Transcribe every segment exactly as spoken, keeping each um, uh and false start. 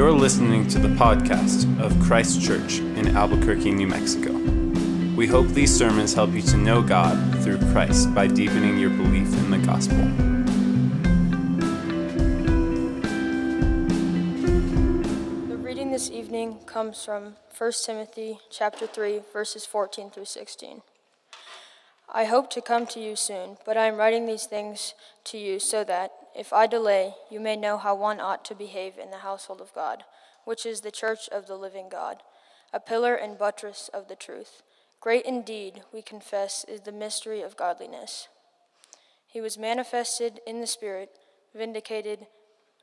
You're listening to the podcast of Christ Church in Albuquerque, New Mexico. We hope these sermons help you to know God through Christ by deepening your belief in the gospel. The reading this evening comes from First Timothy chapter three, verses fourteen through sixteen. I hope to come to you soon, but I am writing these things to you so that, if I delay, you may know how one ought to behave in the household of God, which is the church of the living God, a pillar and buttress of the truth. Great indeed, we confess, is the mystery of godliness. He was manifested in the Spirit, vindicated,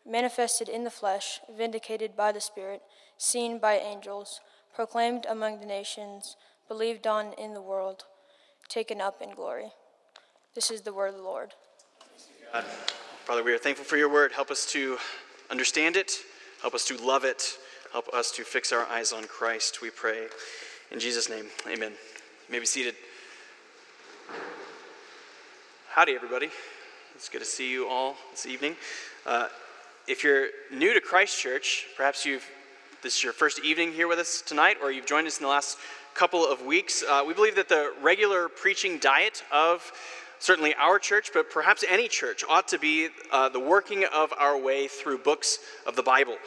manifested in the flesh, vindicated by the Spirit, seen by angels, proclaimed among the nations, believed on in the world, taken up in glory. This is the word of the Lord. God. Father, we are thankful for your word. Help us to understand it. Help us to love it. Help us to fix our eyes on Christ, we pray. In Jesus' name, amen. You may be seated. Howdy, everybody. It's good to see you all this evening. Uh, if you're new to Christ Church, perhaps you've this is your first evening here with us tonight, or you've joined us in the last couple of weeks. Uh, we believe that the regular preaching diet of certainly our church, but perhaps any church, ought to be uh, the working of our way through books of the Bible.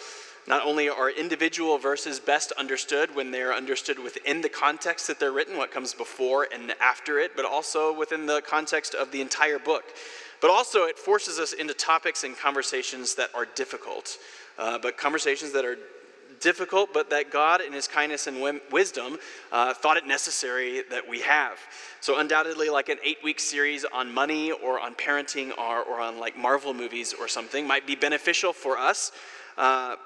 Not only are individual verses best understood when they're understood within the context that they're written, what comes before and after it, but also within the context of the entire book. But also it forces us into topics and conversations that are difficult, uh, but conversations that are difficult, but that God in his kindness and wisdom uh, thought it necessary that we have. So undoubtedly, like an eight-week series on money or on parenting or, or on like Marvel movies or something might be beneficial for us. Uh,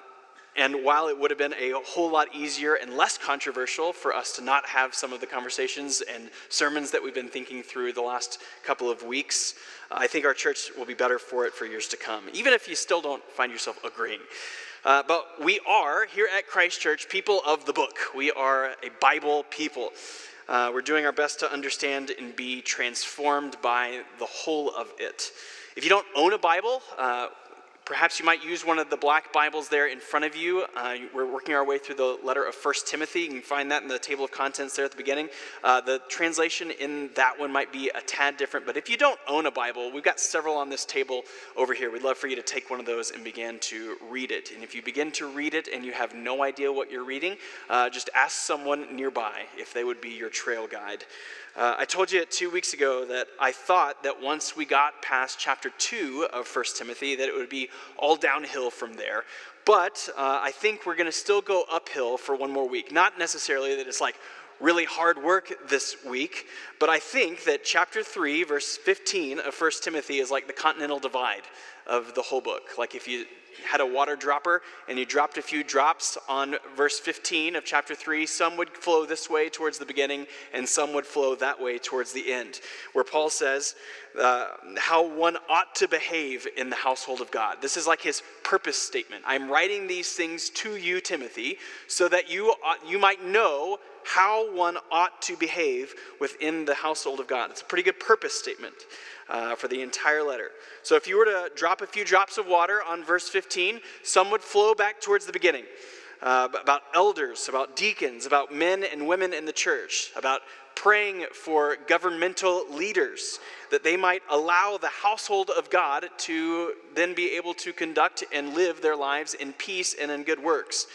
and while it would have been a whole lot easier and less controversial for us to not have some of the conversations and sermons that we've been thinking through the last couple of weeks, I think our church will be better for it for years to come, even if you still don't find yourself agreeing. Uh, but we are, here at Christ Church, people of the book. We are a Bible people. Uh, we're doing our best to understand and be transformed by the whole of it. If you don't own a Bible, uh, perhaps you might use one of the black Bibles there in front of you. Uh, we're working our way through the letter of First Timothy. You can find that in the table of contents there at the beginning. Uh, the translation in that one might be a tad different, but if you don't own a Bible, we've got several on this table over here. We'd love for you to take one of those and begin to read it. And if you begin to read it and you have no idea what you're reading, uh, just ask someone nearby if they would be your trail guide. Uh, I told you two weeks ago that I thought that once we got past chapter two of First Timothy that it would be all downhill from there, but uh, I think we're going to still go uphill for one more week. Not necessarily that it's like really hard work this week, but I think that chapter three, verse fifteen of First Timothy is like the continental divide of the whole book. Like if you had a water dropper and you dropped a few drops on verse fifteen of chapter three, some would flow this way towards the beginning and some would flow that way towards the end, where Paul says uh, how one ought to behave in the household of God. This is like his purpose statement. I'm writing these things to you, Timothy, so that you ought, you might know how one ought to behave within the household of God. It's a pretty good purpose statement uh, for the entire letter. So if you were to drop a few drops of water on verse fifteen, some would flow back towards the beginning, uh, about elders, about deacons, about men and women in the church, about praying for governmental leaders, that they might allow the household of God to then be able to conduct and live their lives in peace and in good works.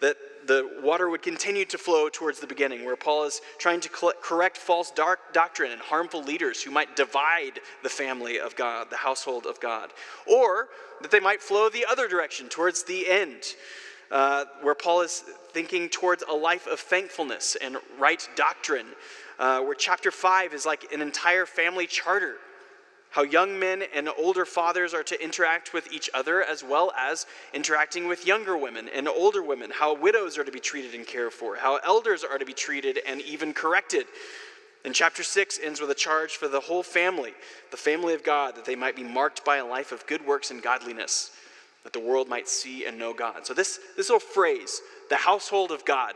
That the water would continue to flow towards the beginning, where Paul is trying to correct false dark doctrine and harmful leaders who might divide the family of God, the household of God. Or that they might flow the other direction towards the end, uh, where Paul is thinking towards a life of thankfulness and right doctrine, uh, where chapter five is like an entire family charter. How young men and older fathers are to interact with each other, as well as interacting with younger women and older women. How widows are to be treated and cared for. How elders are to be treated and even corrected. And chapter six ends with a charge for the whole family, the family of God, that they might be marked by a life of good works and godliness, that the world might see and know God. So this, this little phrase, the household of God,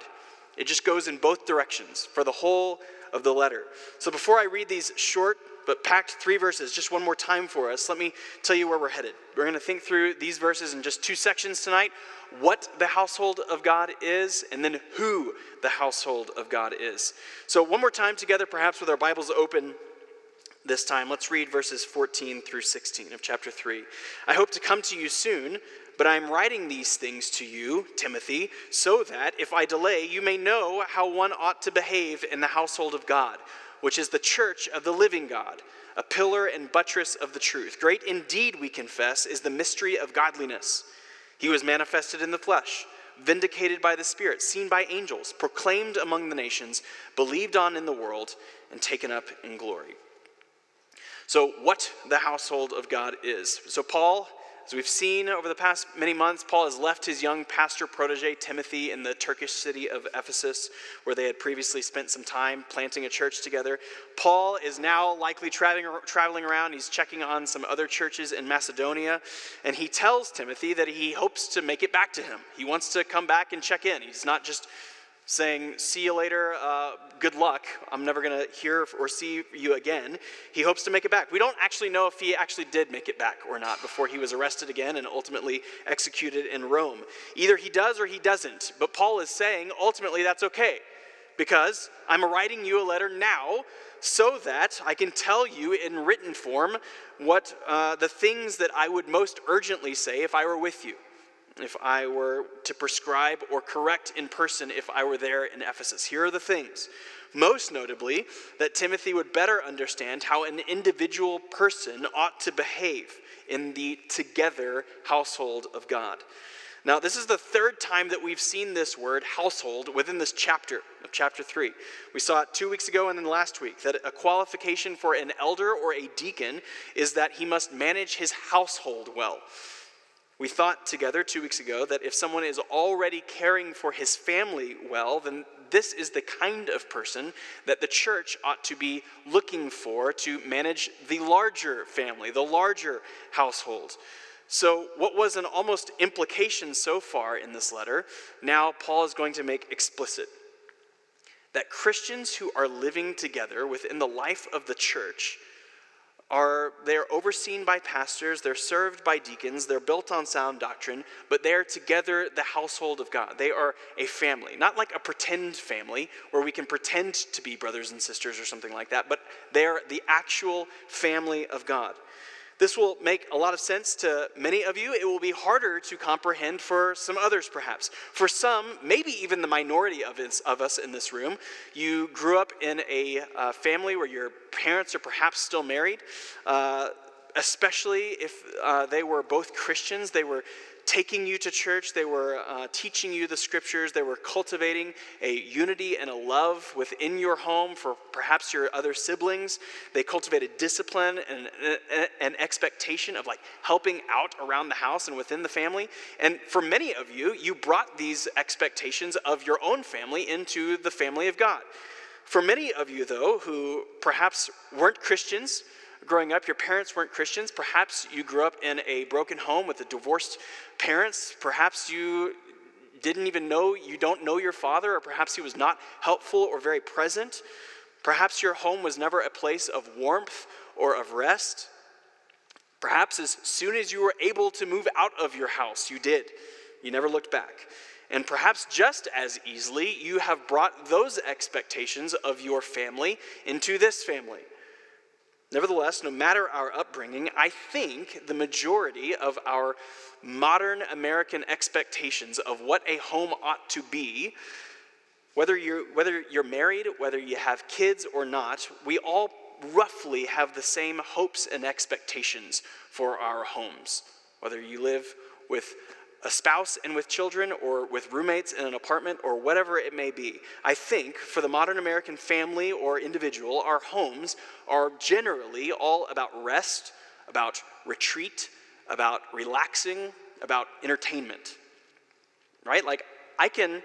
it just goes in both directions for the whole of the letter. So before I read these short but packed three verses, just one more time for us, let me tell you where we're headed. We're going to think through these verses in just two sections tonight: what the household of God is, and then who the household of God is. So one more time together, perhaps with our Bibles open this time. Let's read verses fourteen through sixteen of chapter three. I hope to come to you soon, but I am writing these things to you, Timothy, so that if I delay, you may know how one ought to behave in the household of God, which is the church of the living God, a pillar and buttress of the truth. Great indeed, we confess, is the mystery of godliness. He was manifested in the flesh, vindicated by the Spirit, seen by angels, proclaimed among the nations, believed on in the world, and taken up in glory. So, what the household of God is. So Paul, as we've seen over the past many months, Paul has left his young pastor protege, Timothy, in the Turkish city of Ephesus, where they had previously spent some time planting a church together. Paul is now likely traveling around. He's checking on some other churches in Macedonia, and he tells Timothy that he hopes to make it back to him. He wants to come back and check in. He's not just saying, see you later, uh, good luck, I'm never going to hear or see you again. He hopes to make it back. We don't actually know if he actually did make it back or not before he was arrested again and ultimately executed in Rome. Either he does or he doesn't, but Paul is saying ultimately that's okay, because I'm writing you a letter now so that I can tell you in written form what uh, the things that I would most urgently say if I were with you, if I were to prescribe or correct in person if I were there in Ephesus. Here are the things. Most notably, that Timothy would better understand how an individual person ought to behave in the together household of God. Now, this is the third time that we've seen this word household within this chapter of chapter three. We saw it two weeks ago and then last week, that a qualification for an elder or a deacon is that he must manage his household well. We thought together two weeks ago that if someone is already caring for his family well, then this is the kind of person that the church ought to be looking for to manage the larger family, the larger household. So what was an almost implication so far in this letter, now Paul is going to make explicit. That Christians who are living together within the life of the church Are, they're overseen by pastors, they're served by deacons, they're built on sound doctrine, but they're together the household of God. They are a family, not like a pretend family where we can pretend to be brothers and sisters or something like that, but they're the actual family of God. This will make a lot of sense to many of you. It will be harder to comprehend for some others, perhaps. For some, maybe even the minority of us in this room, you grew up in a uh, family where your parents are perhaps still married, uh, especially if uh, they were both Christians. They were taking you to church, they were uh, teaching you the scriptures, they were cultivating a unity and a love within your home for perhaps your other siblings. They cultivated discipline and an expectation of like helping out around the house and within the family. And for many of you, you brought these expectations of your own family into the family of God. For many of you, though, who perhaps weren't Christians growing up, your parents weren't Christians, perhaps you grew up in a broken home with a divorced parents, perhaps you didn't even know, you don't know your father, or perhaps he was not helpful or very present. Perhaps your home was never a place of warmth or of rest. Perhaps as soon as you were able to move out of your house, you did. You never looked back. And perhaps just as easily, you have brought those expectations of your family into this family. Nevertheless, no matter our upbringing, I think the majority of our modern American expectations of what a home ought to be, whether you're, whether you're married, whether you have kids or not, we all roughly have the same hopes and expectations for our homes. Whether you live with a spouse and with children, or with roommates in an apartment, or whatever it may be. I think for the modern American family or individual, our homes are generally all about rest, about retreat, about relaxing, about entertainment, right? Like I can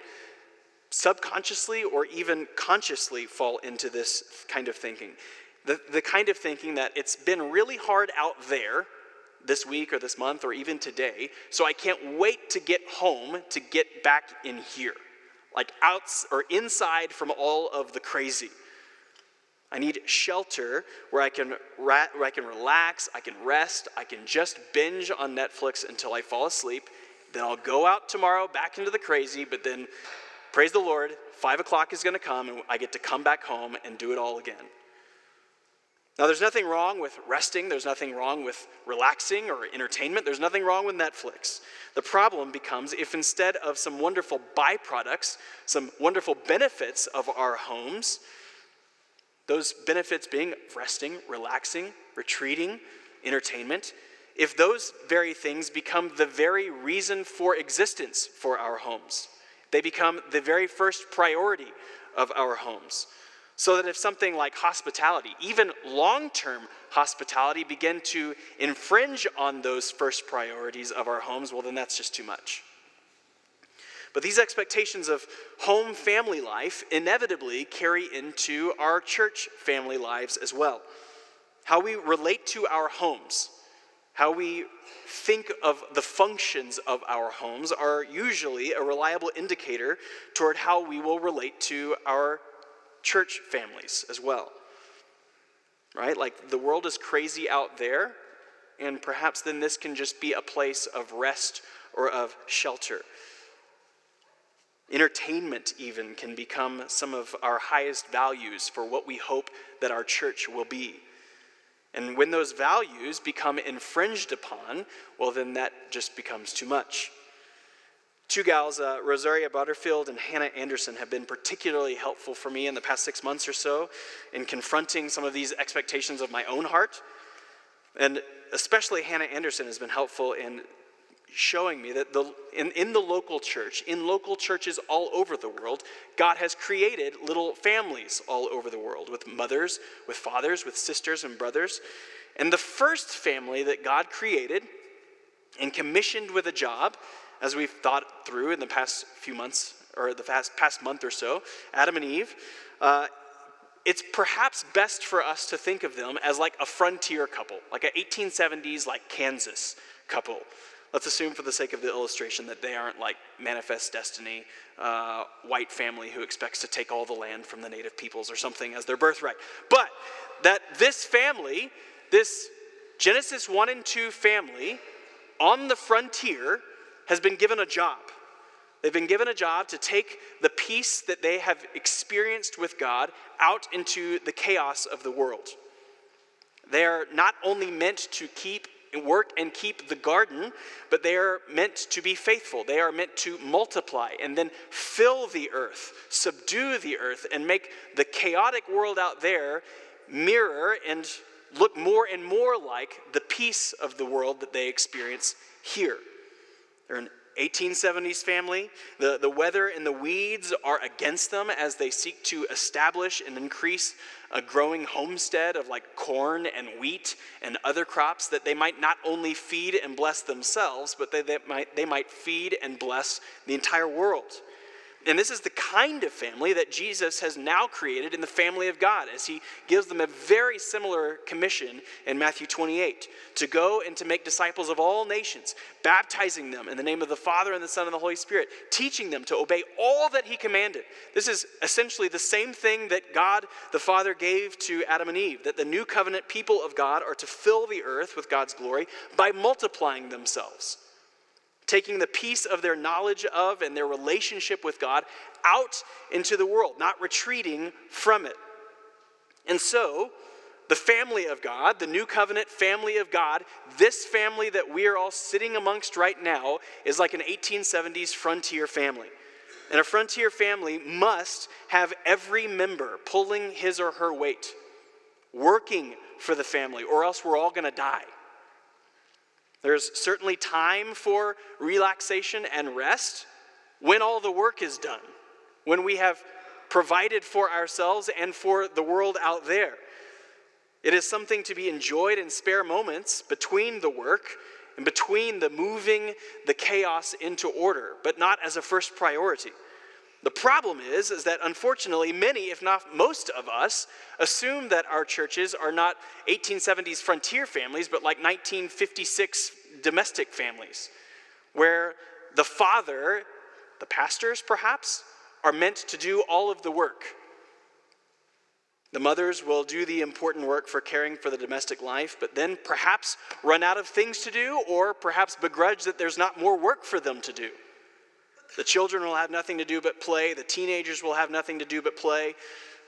subconsciously or even consciously fall into this kind of thinking. The, the kind of thinking that it's been really hard out there this week or this month or even today, so I can't wait to get home to get back in here, like out or inside from all of the crazy. I need shelter where I can ra- where I can relax, I can rest, I can just binge on Netflix until I fall asleep. Then I'll go out tomorrow back into the crazy, but then, praise the Lord, five o'clock is gonna come and I get to come back home and do it all again. Now, there's nothing wrong with resting. There's nothing wrong with relaxing or entertainment. There's nothing wrong with Netflix. The problem becomes if instead of some wonderful byproducts, some wonderful benefits of our homes, those benefits being resting, relaxing, retreating, entertainment, if those very things become the very reason for existence for our homes, they become the very first priority of our homes. So that if something like hospitality, even long-term hospitality, begin to infringe on those first priorities of our homes, well, then that's just too much. But these expectations of home family life inevitably carry into our church family lives as well. How we relate to our homes, how we think of the functions of our homes are usually a reliable indicator toward how we will relate to our church families as well, right? Like the world is crazy out there, and perhaps then this can just be a place of rest or of shelter. Entertainment even can become some of our highest values for what we hope that our church will be. And when those values become infringed upon, well, then that just becomes too much. Two gals, uh, Rosaria Butterfield and Hannah Anderson, have been particularly helpful for me in the past six months or so in confronting some of these expectations of my own heart. And especially Hannah Anderson has been helpful in showing me that the in, in the local church, in local churches all over the world, God has created little families all over the world with mothers, with fathers, with sisters and brothers. And the first family that God created and commissioned with a job, as we've thought through in the past few months, or the past, past month or so, Adam and Eve, uh, it's perhaps best for us to think of them as like a frontier couple, like an eighteen seventies, like Kansas couple. Let's assume for the sake of the illustration that they aren't like Manifest Destiny, uh, white family who expects to take all the land from the native peoples or something as their birthright. But that this family, this Genesis one and two family on the frontier, has been given a job. They've been given a job to take the peace that they have experienced with God out into the chaos of the world. They are not only meant to keep work and keep the garden, but they are meant to be faithful. They are meant to multiply and then fill the earth, subdue the earth, and make the chaotic world out there mirror and look more and more like the peace of the world that they experience here. They're an eighteen seventies family. The, the weather and the weeds are against them as they seek to establish and increase a growing homestead of like corn and wheat and other crops that they might not only feed and bless themselves, but they, they might, they might feed and bless the entire world. And this is the kind of family that Jesus has now created in the family of God as he gives them a very similar commission in Matthew twenty-eight to go and to make disciples of all nations, baptizing them in the name of the Father and the Son and the Holy Spirit, teaching them to obey all that he commanded. This is essentially the same thing that God the Father gave to Adam and Eve, that the new covenant people of God are to fill the earth with God's glory by multiplying themselves, taking the peace of their knowledge of and their relationship with God out into the world, not retreating from it. And so, the family of God, the new covenant family of God, this family that we are all sitting amongst right now is like an eighteen seventies frontier family. And a frontier family must have every member pulling his or her weight, working for the family, or else we're all gonna die. There's certainly time for relaxation and rest when all the work is done, when we have provided for ourselves and for the world out there. It is something to be enjoyed in spare moments between the work and between the moving the chaos into order, but not as a first priority. The problem is, is that unfortunately many, if not most of us, assume that our churches are not eighteen seventies frontier families, but like nineteen fifty-six domestic families, where the father, the pastors perhaps, are meant to do all of the work. The mothers will do the important work for caring for the domestic life, but then perhaps run out of things to do, or perhaps begrudge that there's not more work for them to do. The children will have nothing to do but play. The teenagers will have nothing to do but play.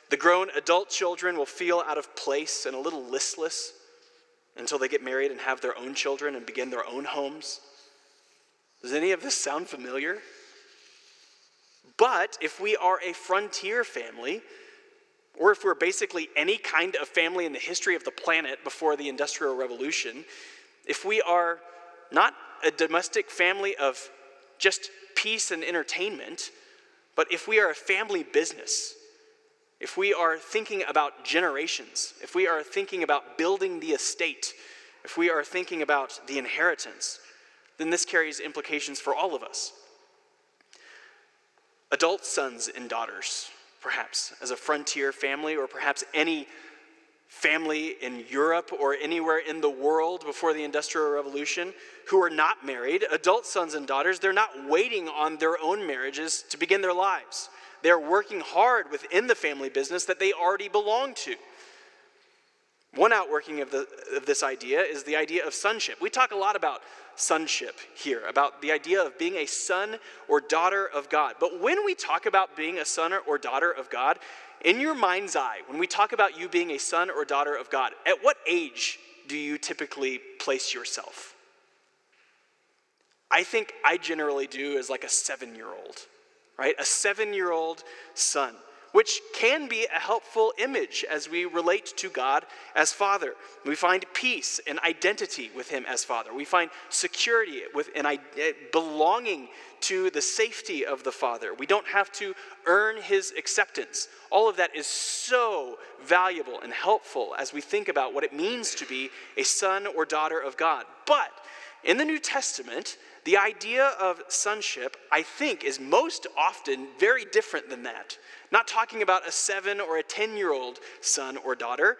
The grown adult children will feel out of place and a little listless until they get married and have their own children and begin their own homes. Does any of this sound familiar? But if we are a frontier family, or if we're basically any kind of family in the history of the planet before the Industrial Revolution, if we are not a domestic family of just peace and entertainment, but if we are a family business, if we are thinking about generations, if we are thinking about building the estate, if we are thinking about the inheritance, then this carries implications for all of us. Adult sons and daughters, perhaps as a frontier family, or perhaps any family in Europe or anywhere in the world before the Industrial Revolution who are not married, adult sons and daughters, they're not waiting on their own marriages to begin their lives. They're working hard within the family business that they already belong to. One outworking of, the, of this idea is the idea of sonship. We talk a lot about sonship here, about the idea of being a son or daughter of God. But when we talk about being a son or daughter of God, in your mind's eye, when we talk about you being a son or daughter of God, at what age do you typically place yourself? I think I generally do as like a seven-year-old, right? A seven-year-old son, which can be a helpful image as we relate to God as Father. We find peace and identity with Him as Father. We find security with and belonging to the safety of the Father. We don't have to earn His acceptance. All of that is so valuable and helpful as we think about what it means to be a son or daughter of God. But in the New Testament, the idea of sonship, I think, is most often very different than that. Not talking about a seven or a ten-year-old son or daughter,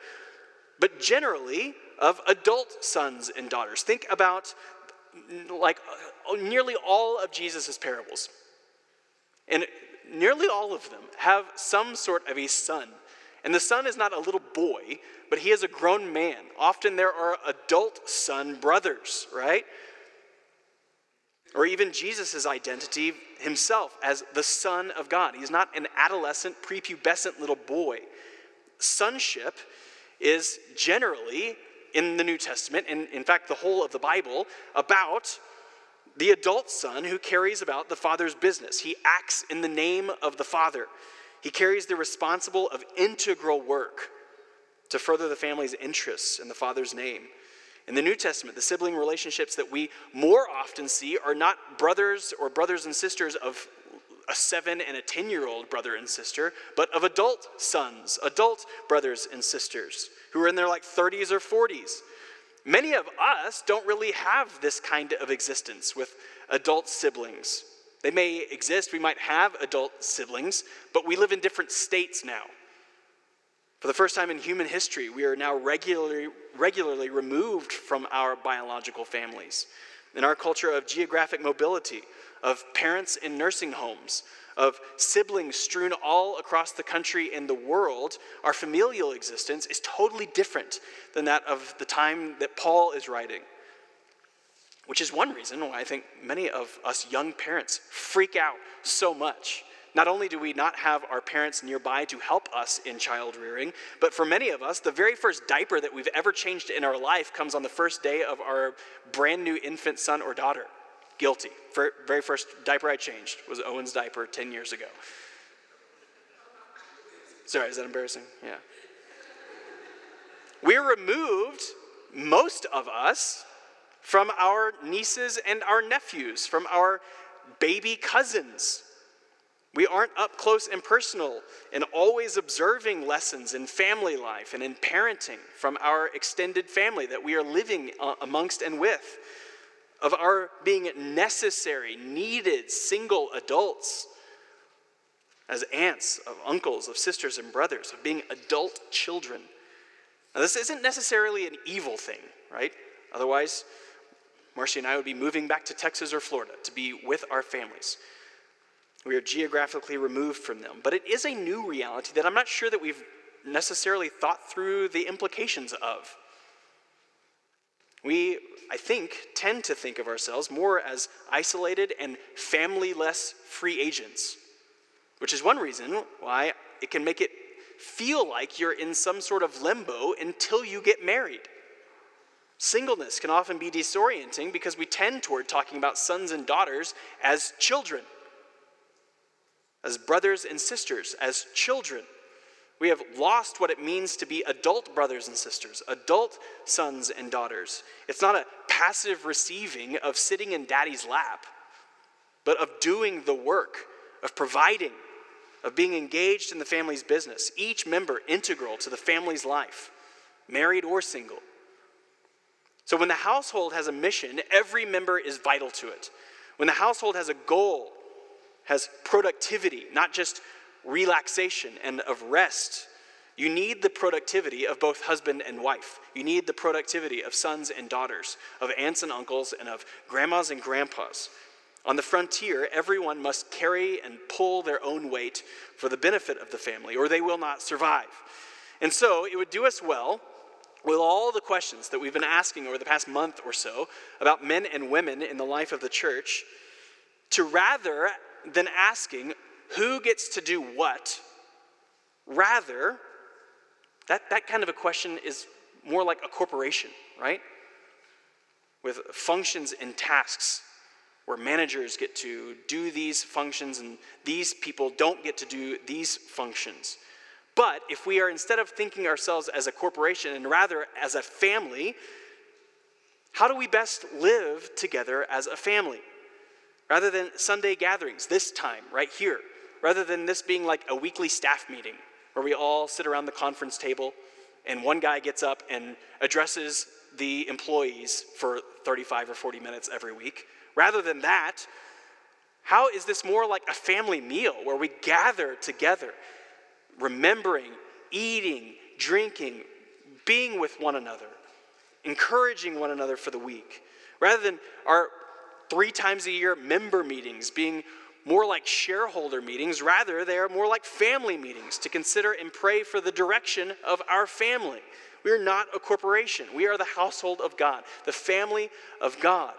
but generally of adult sons and daughters. Think about like nearly all of Jesus' parables. And nearly all of them have some sort of a son. And the son is not a little boy, but he is a grown man. Often there are adult son brothers, right? Or even Jesus' identity himself as the Son of God. He's not an adolescent, prepubescent little boy. Sonship is generally, in the New Testament, and in fact the whole of the Bible, about the adult son who carries about the Father's business. He acts in the name of the Father. He carries the responsible of integral work to further the family's interests in the Father's name. In the New Testament, the sibling relationships that we more often see are not brothers or brothers and sisters of a seven and a ten-year-old brother and sister, but of adult sons, adult brothers and sisters who are in their like thirties or forties. Many of us don't really have this kind of existence with adult siblings. They may exist, we might have adult siblings, but we live in different states now. For the first time in human history, we are now regularly regularly removed from our biological families. In our culture of geographic mobility, of parents in nursing homes, of siblings strewn all across the country and the world, our familial existence is totally different than that of the time that Paul is writing. Which is one reason why I think many of us young parents freak out so much. Not only do we not have our parents nearby to help us in child rearing, but for many of us, the very first diaper that we've ever changed in our life comes on the first day of our brand new infant son or daughter. Guilty. For very first diaper I changed was Owen's diaper ten years ago. Sorry, is that embarrassing? Yeah. We're removed, most of us, from our nieces and our nephews, from our baby cousins. We aren't up close and personal and always observing lessons in family life and in parenting from our extended family that we are living amongst and with, of our being necessary, needed single adults as aunts, of uncles, of sisters and brothers, of being adult children. Now, this isn't necessarily an evil thing, right? Otherwise, Marcy and I would be moving back to Texas or Florida to be with our families. We are geographically removed from them. But it is a new reality that I'm not sure that we've necessarily thought through the implications of. We, I think, tend to think of ourselves more as isolated and family-less free agents, which is one reason why it can make it feel like you're in some sort of limbo until you get married. Singleness can often be disorienting because we tend toward talking about sons and daughters as children, as brothers and sisters, as children. We have lost what it means to be adult brothers and sisters, adult sons and daughters. It's not a passive receiving of sitting in daddy's lap, but of doing the work, of providing, of being engaged in the family's business, each member integral to the family's life, married or single. So when the household has a mission, every member is vital to it. When the household has a goal, has productivity, not just relaxation and of rest. You need the productivity of both husband and wife. You need the productivity of sons and daughters, of aunts and uncles, and of grandmas and grandpas. On the frontier, everyone must carry and pull their own weight for the benefit of the family, or they will not survive. And so it would do us well, with all the questions that we've been asking over the past month or so about men and women in the life of the church, to rather than asking, who gets to do what? Rather, that, that kind of a question is more like a corporation, right? With functions and tasks where managers get to do these functions and these people don't get to do these functions. But if we are, instead of thinking ourselves as a corporation and rather as a family, how do we best live together as a family? Rather than Sunday gatherings, this time, right here, rather than this being like a weekly staff meeting where we all sit around the conference table and one guy gets up and addresses the employees for thirty-five or forty minutes every week. Rather than that, how is this more like a family meal where we gather together, remembering, eating, drinking, being with one another, encouraging one another for the week, rather than our three times a year member meetings being more like shareholder meetings? Rather, they are more like family meetings to consider and pray for the direction of our family. We are not a corporation. We are the household of God, the family of God.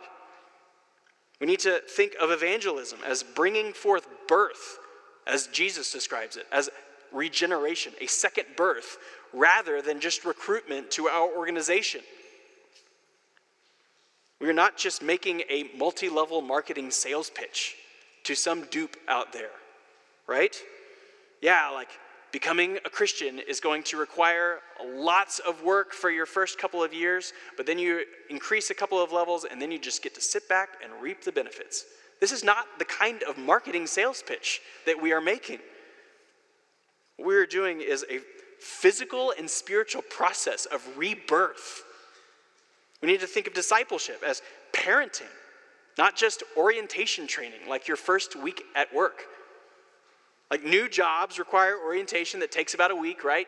We need to think of evangelism as bringing forth birth, as Jesus describes it, as regeneration, a second birth, rather than just recruitment to our organization. We are not just making a multi-level marketing sales pitch to some dupe out there, right? Yeah, like becoming a Christian is going to require lots of work for your first couple of years, but then you increase a couple of levels and then you just get to sit back and reap the benefits. This is not the kind of marketing sales pitch that we are making. What we are doing is a physical and spiritual process of rebirth. We need to think of discipleship as parenting, not just orientation training, like your first week at work. Like new jobs require orientation that takes about a week, right?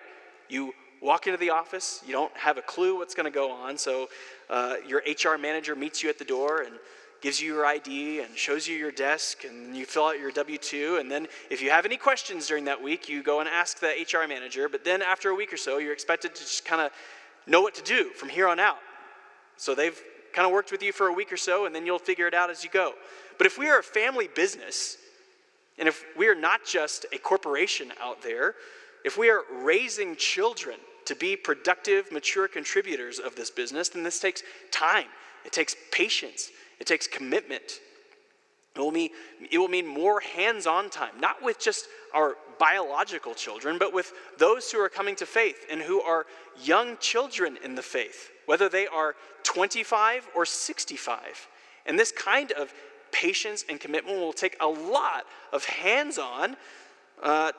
You walk into the office, you don't have a clue what's going to go on, so uh, your H R manager meets you at the door and gives you your I D and shows you your desk, and you fill out your W two, and then if you have any questions during that week, you go and ask the H R manager, but then after a week or so, you're expected to just kind of know what to do from here on out. So they've kind of worked with you for a week or so, and then you'll figure it out as you go. But if we are a family business, and if we are not just a corporation out there, if we are raising children to be productive, mature contributors of this business, then this takes time. It takes patience. It takes commitment. It will mean, it will mean more hands-on time, not with just our biological children, but with those who are coming to faith and who are young children in the faith, whether they are twenty-five or sixty-five. And this kind of patience and commitment will take a lot of hands-on uh,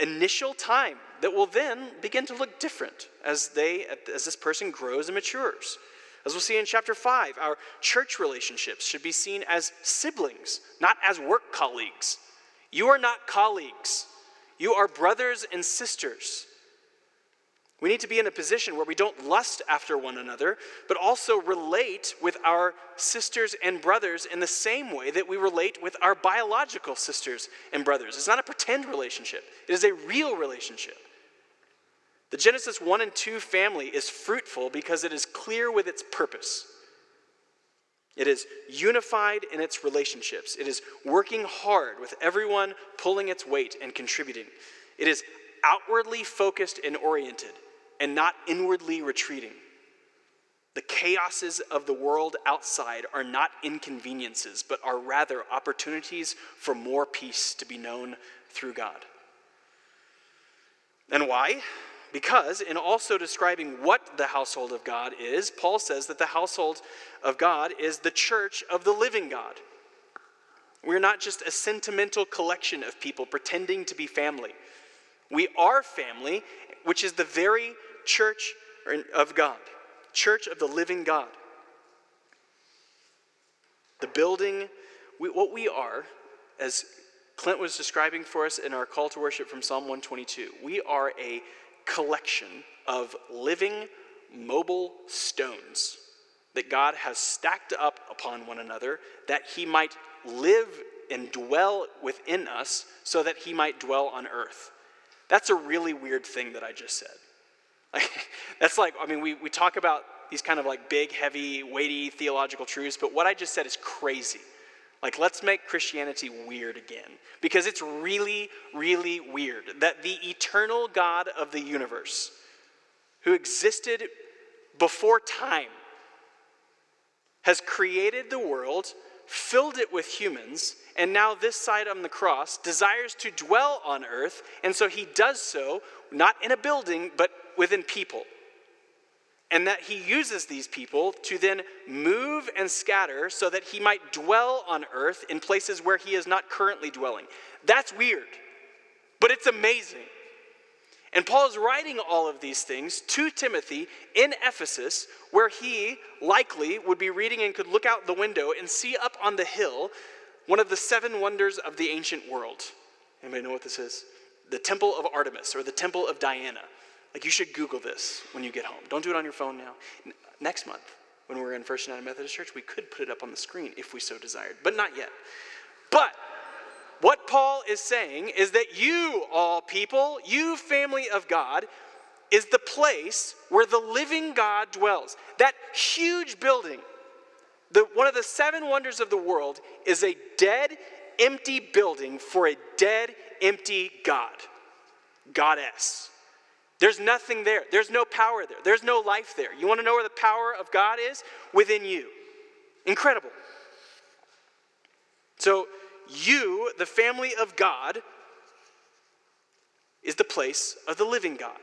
initial time that will then begin to look different as they, as this person grows and matures. As we'll see in chapter five, our church relationships should be seen as siblings, not as work colleagues. You are not colleagues. You are brothers and sisters. We need to be in a position where we don't lust after one another, but also relate with our sisters and brothers in the same way that we relate with our biological sisters and brothers. It's not a pretend relationship. It is a real relationship. The Genesis one and two family is fruitful because it is clear with its purpose. It is unified in its relationships. It is working hard with everyone pulling its weight and contributing. It is outwardly focused and oriented and not inwardly retreating. The chaoses of the world outside are not inconveniences, but are rather opportunities for more peace to be known through God. And why? Because in also describing what the household of God is, Paul says that the household of God is the church of the living God. We're not just a sentimental collection of people pretending to be family. We are family, which is the very church of God, church of the living God. The building, we, what we are, as Clint was describing for us in our call to worship from Psalm one twenty-two, we are a collection of living, mobile stones that God has stacked up upon one another that he might live and dwell within us so that he might dwell on earth. That's a really weird thing that I just said. Like, that's like, I mean, we, we talk about these kind of like big, heavy, weighty theological truths, but what I just said is crazy. Like, let's make Christianity weird again, because it's really, really weird that the eternal God of the universe, who existed before time, has created the world, filled it with humans, and now this side on the cross desires to dwell on earth, and so he does so, not in a building, but within people. And that he uses these people to then move and scatter so that he might dwell on earth in places where he is not currently dwelling. That's weird, but it's amazing. And Paul is writing all of these things to Timothy in Ephesus, where he likely would be reading and could look out the window and see up on the hill one of the seven wonders of the ancient world. Anybody know what this is? The Temple of Artemis, or the Temple of Diana. Like, you should Google this when you get home. Don't do it on your phone now. N- next month, when we're in First United Methodist Church, we could put it up on the screen if we so desired, but not yet. But what Paul is saying is that you, all people, you family of God, is the place where the living God dwells. That huge building, the, one of the seven wonders of the world, is a dead, empty building for a dead, empty God. Goddess. There's nothing there. There's no power there. There's no life there. You want to know where the power of God is? Within you. Incredible. So you, the family of God, is the place of the living God.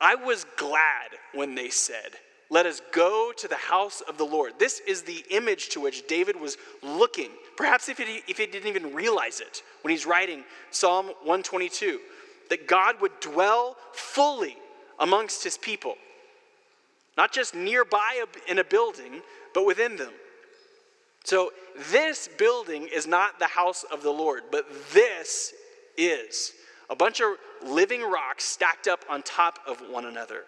I was glad when they said, "Let us go to the house of the Lord." This is the image to which David was looking. Perhaps if he, if he didn't even realize it when he's writing Psalm one twenty-two. That God would dwell fully amongst his people. Not just nearby in a building, but within them. So this building is not the house of the Lord, but this is a bunch of living rocks stacked up on top of one another.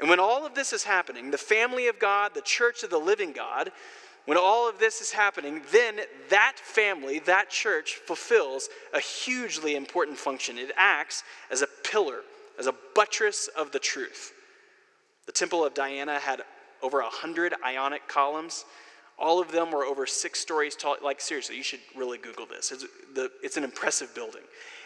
And when all of this is happening, the family of God, the church of the living God, when all of this is happening, then that family, that church, fulfills a hugely important function. It acts as a pillar, as a buttress of the truth. The Temple of Diana had over one hundred ionic columns. All of them were over six stories tall. Like, seriously, you should really Google this. It's, the, it's an impressive building.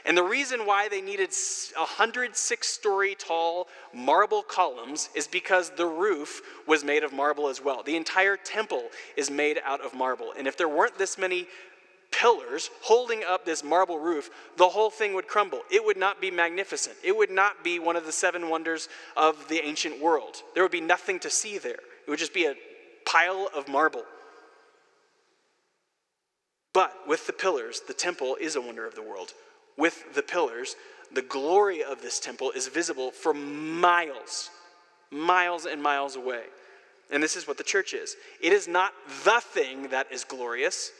And the reason why they needed one hundred six-story tall marble columns is because the roof was made of marble as well. The entire temple is made out of marble. And if there weren't this many pillars holding up this marble roof, the whole thing would crumble. It would not be magnificent. It would not be one of the seven wonders of the ancient world. There would be nothing to see there. It would just be a pile of marble. But with the pillars, the temple is a wonder of the world. With the pillars, the glory of this temple is visible for miles, miles and miles away. And this is what the church is. It is not the thing that is glorious.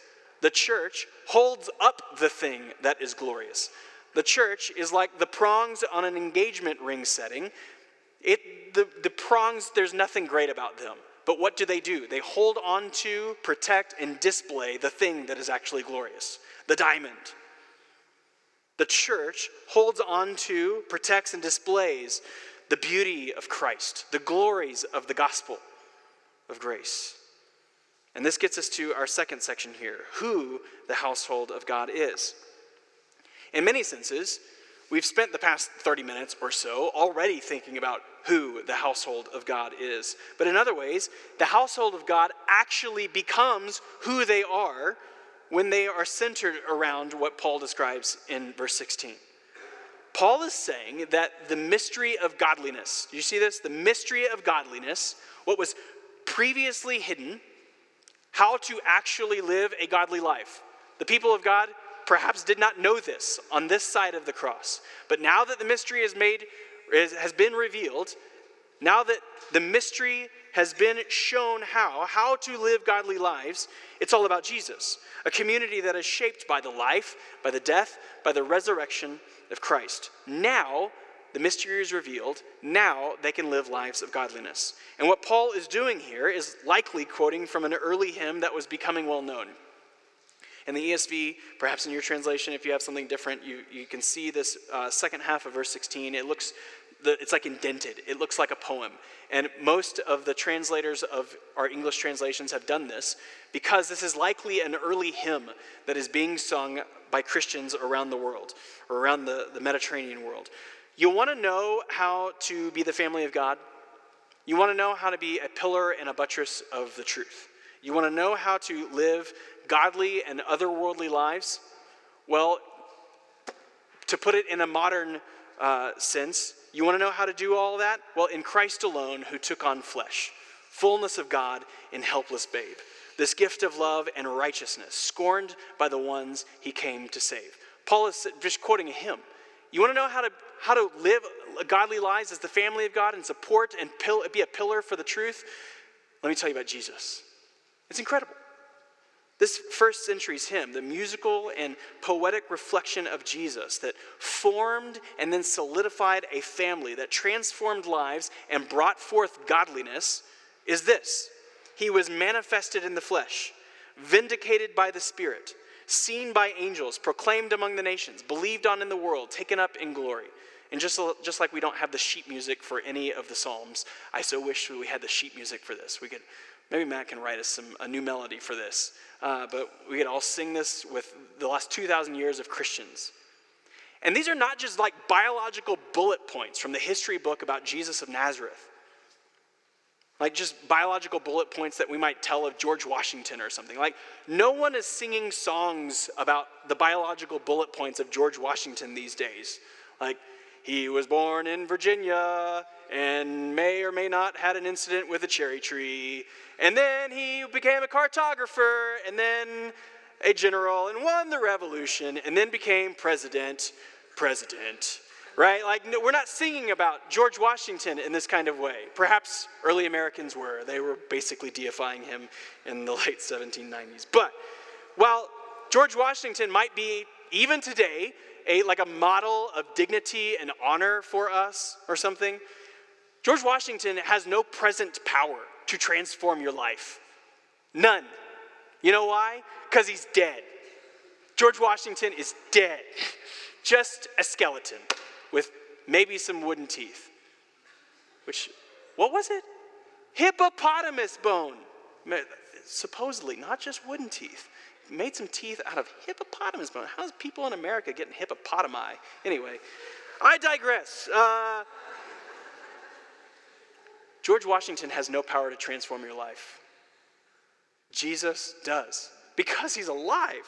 The church holds up the thing that is glorious. The church is like the prongs on an engagement ring setting. It, the, the prongs, there's nothing great about them. But what do they do? They hold on to, protect, and display the thing that is actually glorious, the diamond. The church holds on to, protects, and displays the beauty of Christ, the glories of the gospel of grace. And this gets us to our second section here, who the household of God is. In many senses, we've spent the past thirty minutes or so already thinking about who the household of God is. But in other ways, the household of God actually becomes who they are when they are centered around what Paul describes in verse sixteen. Paul is saying that the mystery of godliness, you see this? The mystery of godliness, what was previously hidden, how to actually live a godly life. The people of God perhaps did not know this on this side of the cross. But now that the mystery is made, is, has been revealed, now that the mystery has been shown how, how to live godly lives, it's all about Jesus, a community that is shaped by the life, by the death, by the resurrection of Christ. Now, the mystery is revealed. Now, they can live lives of godliness. And what Paul is doing here is likely quoting from an early hymn that was becoming well known. In the E S V, perhaps in your translation, if you have something different, you, you can see this uh, second half of verse sixteen. It looks, the, it's like indented. It looks like a poem. And most of the translators of our English translations have done this because this is likely an early hymn that is being sung by Christians around the world, or around the, the Mediterranean world. You want to know how to be the family of God? You want to know how to be a pillar and a buttress of the truth? You want to know how to live godly and otherworldly lives? Well, to put it in a modern uh, sense, you want to know how to do all that? Well, in Christ alone, who took on flesh, fullness of God in helpless babe, this gift of love and righteousness, scorned by the ones he came to save. Paul is just quoting a hymn. You want to know how to how to live godly lives as the family of God and support and pil- be a pillar for the truth? Let me tell you about Jesus. It's incredible. This first century's hymn, the musical and poetic reflection of Jesus that formed and then solidified a family that transformed lives and brought forth godliness, is this. He was manifested in the flesh, vindicated by the Spirit, seen by angels, proclaimed among the nations, believed on in the world, taken up in glory. And just, just like we don't have the sheet music for any of the Psalms, I so wish we had the sheet music for this. We could, maybe Matt can write us some a new melody for this. Uh, but we could all sing this with the last two thousand years of Christians. And these are not just like biological bullet points from the history book about Jesus of Nazareth. Like just biological bullet points that we might tell of George Washington or something. Like no one is singing songs about the biological bullet points of George Washington these days. Like he was born in Virginia and may or may not had an incident with a cherry tree. And then he became a cartographer and then a general and won the revolution and then became president, president. Right? Like, no, we're not singing about George Washington in this kind of way. Perhaps early Americans were. They were basically deifying him in the late seventeen nineties. But while George Washington might be, even today, a like a model of dignity and honor for us or something, George Washington has no present power to transform your life. None. You know why? Because he's dead. George Washington is dead. Just a skeleton. With maybe some wooden teeth. Which, what was it? Hippopotamus bone. Supposedly, not just wooden teeth. Made some teeth out of hippopotamus bone. How's people in America getting hippopotami? Anyway, I digress. Uh, George Washington has no power to transform your life. Jesus does, because he's alive.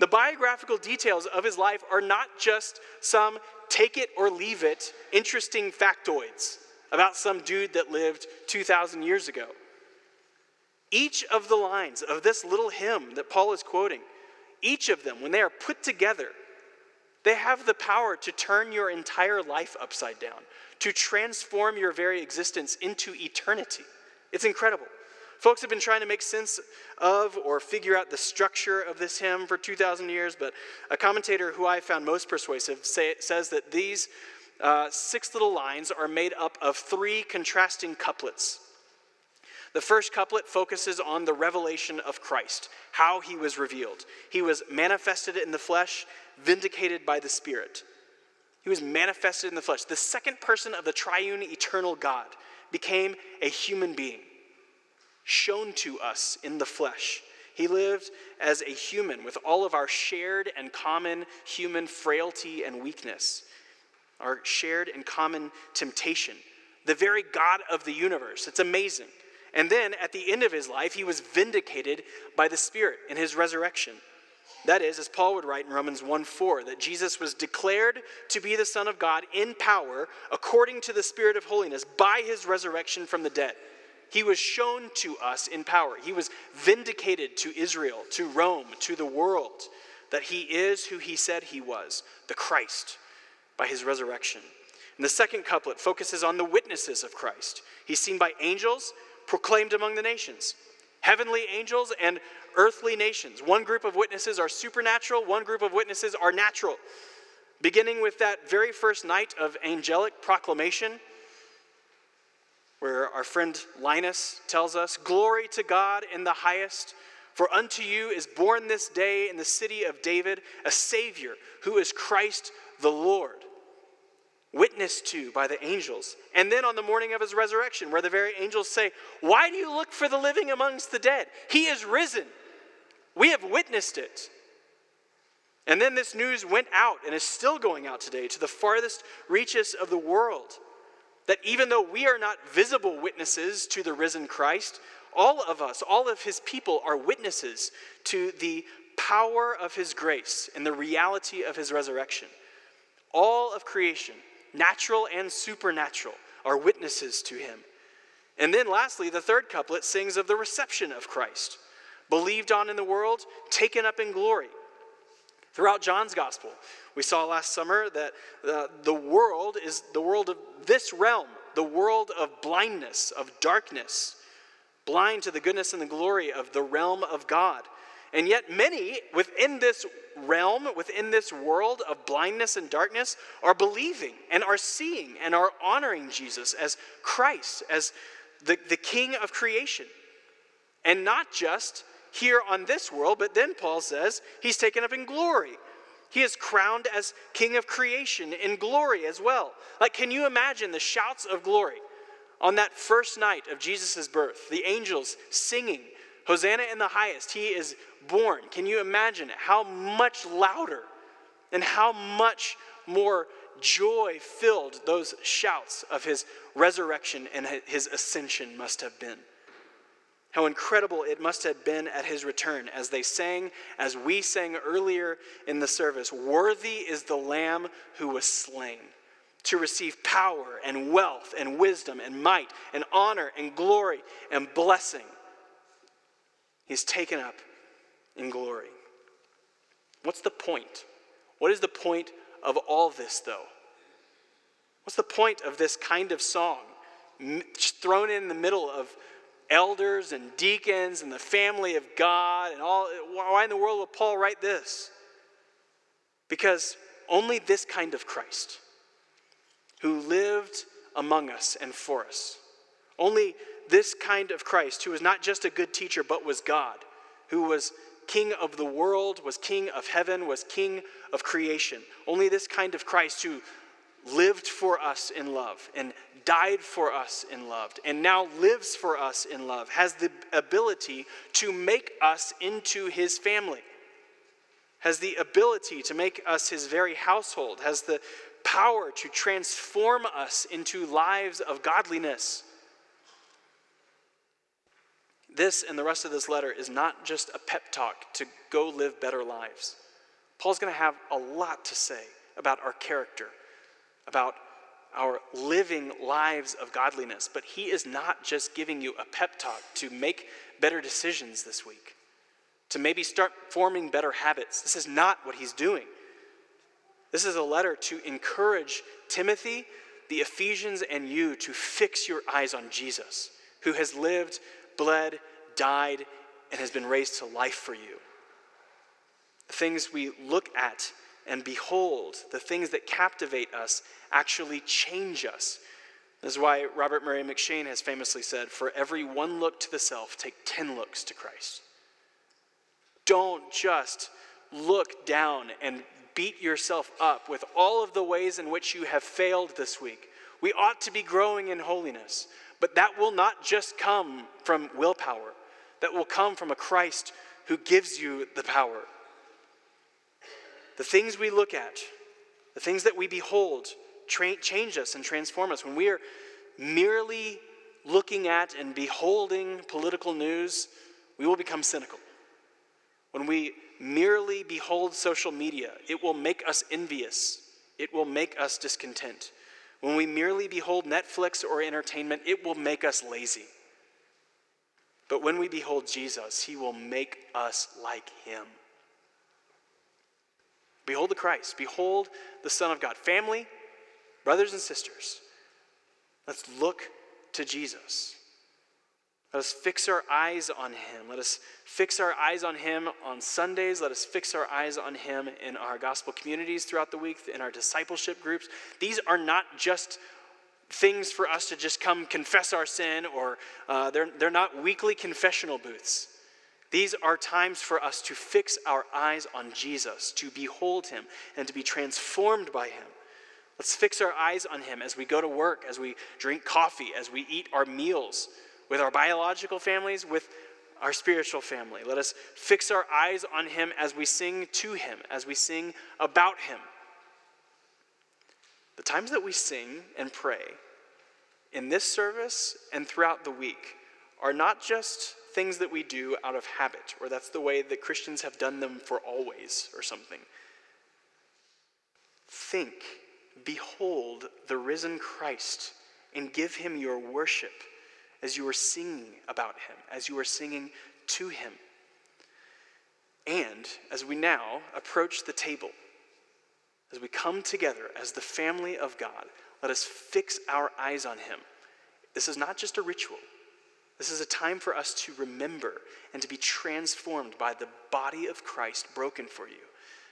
The biographical details of his life are not just some take it or leave it interesting factoids about some dude that lived two thousand years ago. Each of the lines of this little hymn that Paul is quoting, each of them, when they are put together, they have the power to turn your entire life upside down, to transform your very existence into eternity. It's incredible. Folks have been trying to make sense of or figure out the structure of this hymn for two thousand years, but a commentator who I found most persuasive say, says that these uh, six little lines are made up of three contrasting couplets. The first couplet focuses on the revelation of Christ, how he was revealed. He was manifested in the flesh, vindicated by the Spirit. He was manifested in the flesh. The second person of the triune eternal God became a human being, shown to us in the flesh. He lived as a human with all of our shared and common human frailty and weakness, our shared and common temptation, the very God of the universe. It's amazing. And then at the end of his life, he was vindicated by the Spirit in his resurrection. That is, as Paul would write in Romans one four, that Jesus was declared to be the Son of God in power, according to the Spirit of holiness, by his resurrection from the dead. He was shown to us in power. He was vindicated to Israel, to Rome, to the world, that he is who he said he was, the Christ, by his resurrection. And the second couplet focuses on the witnesses of Christ. He's seen by angels, proclaimed among the nations. Heavenly angels and earthly nations. One group of witnesses are supernatural, one group of witnesses are natural. Beginning with that very first night of angelic proclamation, where our friend Linus tells us, "Glory to God in the highest, for unto you is born this day in the city of David a Savior, who is Christ the Lord." Witnessed to by the angels. And then on the morning of his resurrection, where the very angels say, "Why do you look for the living amongst the dead? He is risen. We have witnessed it." And then this news went out and is still going out today to the farthest reaches of the world, that even though we are not visible witnesses to the risen Christ, all of us, all of his people are witnesses to the power of his grace and the reality of his resurrection. All of creation, natural and supernatural, are witnesses to him. And then lastly, the third couplet sings of the reception of Christ, believed on in the world, taken up in glory. Throughout John's gospel, we saw last summer that the, the world is the world of this realm, the world of blindness, of darkness, blind to the goodness and the glory of the realm of God. And yet many within this realm, within this world of blindness and darkness, are believing and are seeing and are honoring Jesus as Christ, as the, the King of creation. And not just here on this world, but then Paul says he's taken up in glory. He is crowned as King of creation in glory as well. Like, can you imagine the shouts of glory on that first night of Jesus' birth? The angels singing, "Hosanna in the highest, he is born." Can you imagine how much louder and how much more joy-filled those shouts of his resurrection and his ascension must have been? How incredible it must have been at his return as they sang, as we sang earlier in the service, "Worthy is the Lamb who was slain to receive power and wealth and wisdom and might and honor and glory and blessing." He's taken up in glory. What's the point? What is the point of all this, though? What's the point of this kind of song thrown in the middle of elders and deacons and the family of God and all? Why in the world would Paul write this? Because only this kind of Christ, who lived among us and for us, only this kind of Christ, who was not just a good teacher, but was God, who was King of the world, was King of heaven, was King of creation. Only this kind of Christ who lived for us in love and died for us in love and now lives for us in love has the ability to make us into his family, has the ability to make us his very household, has the power to transform us into lives of godliness. This and the rest of this letter is not just a pep talk to go live better lives. Paul's going to have a lot to say about our character, about our living lives of godliness, but he is not just giving you a pep talk to make better decisions this week, to maybe start forming better habits. This is not what he's doing. This is a letter to encourage Timothy, the Ephesians, and you to fix your eyes on Jesus, who has lived, bled, died, and has been raised to life for you. The things we look at and behold, the things that captivate us actually change us. This is why Robert Murray M'Cheyne has famously said, "For every one look to the self, take ten looks to Christ." Don't just look down and beat yourself up with all of the ways in which you have failed this week. We ought to be growing in holiness, but that will not just come from willpower. That will come from a Christ who gives you the power. The things we look at, the things that we behold, tra- change us and transform us. When we are merely looking at and beholding political news, we will become cynical. When we merely behold social media, it will make us envious. It will make us discontent. When we merely behold Netflix or entertainment, it will make us lazy. But when we behold Jesus, he will make us like him. Behold the Christ. Behold the Son of God. Family, brothers and sisters, let's look to Jesus. Let us fix our eyes on him. Let us fix our eyes on him on Sundays. Let us fix our eyes on him in our gospel communities throughout the week, in our discipleship groups. These are not just things for us to just come confess our sin, or uh, they're, they're not weekly confessional booths. These are times for us to fix our eyes on Jesus, to behold him, and to be transformed by him. Let's fix our eyes on him as we go to work, as we drink coffee, as we eat our meals, with our biological families, with our spiritual family. Let us fix our eyes on him as we sing to him, as we sing about him. The times that we sing and pray in this service and throughout the week are not just things that we do out of habit, or that's the way that Christians have done them for always or something. Think, behold the risen Christ, and give him your worship as you are singing about him, as you are singing to him. And as we now approach the table, as we come together as the family of God, let us fix our eyes on him. This is not just a ritual. This is a time for us to remember and to be transformed by the body of Christ broken for you,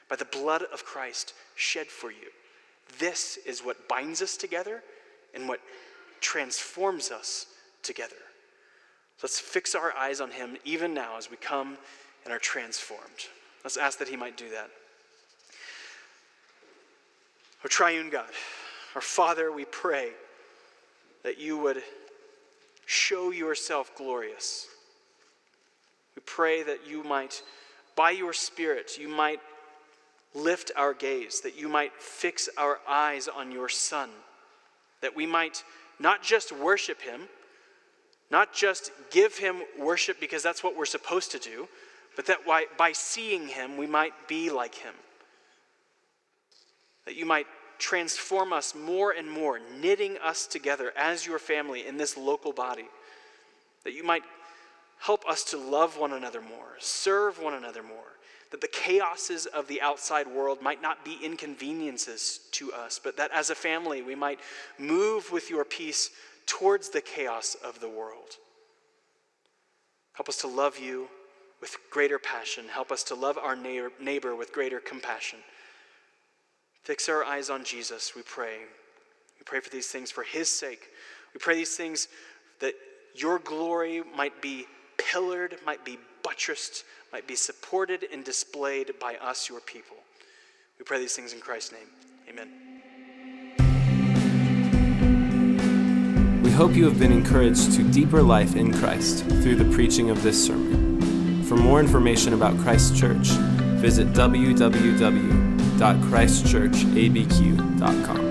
by the blood of Christ shed for you. This is what binds us together and what transforms us together. Let's fix our eyes on him even now as we come and are transformed. Let's ask that he might do that. Our triune God, our Father, we pray that you would show yourself glorious. We pray that you might, by your Spirit, you might lift our gaze, that you might fix our eyes on your Son, that we might not just worship him, not just give him worship because that's what we're supposed to do, but that by seeing him, we might be like him. That you might transform us more and more, knitting us together as your family in this local body. That you might help us to love one another more, serve one another more. That the chaoses of the outside world might not be inconveniences to us, but that as a family we might move with your peace towards the chaos of the world. Help us to love you with greater passion. Help us to love our neighbor with greater compassion. Fix our eyes on Jesus, we pray. We pray for these things for his sake. We pray these things that your glory might be pillared, might be buttressed, might be supported and displayed by us, your people. We pray these things in Christ's name. Amen. We hope you have been encouraged to deeper life in Christ through the preaching of this sermon. For more information about Christ Church, visit w w w dot christ church a b q dot com.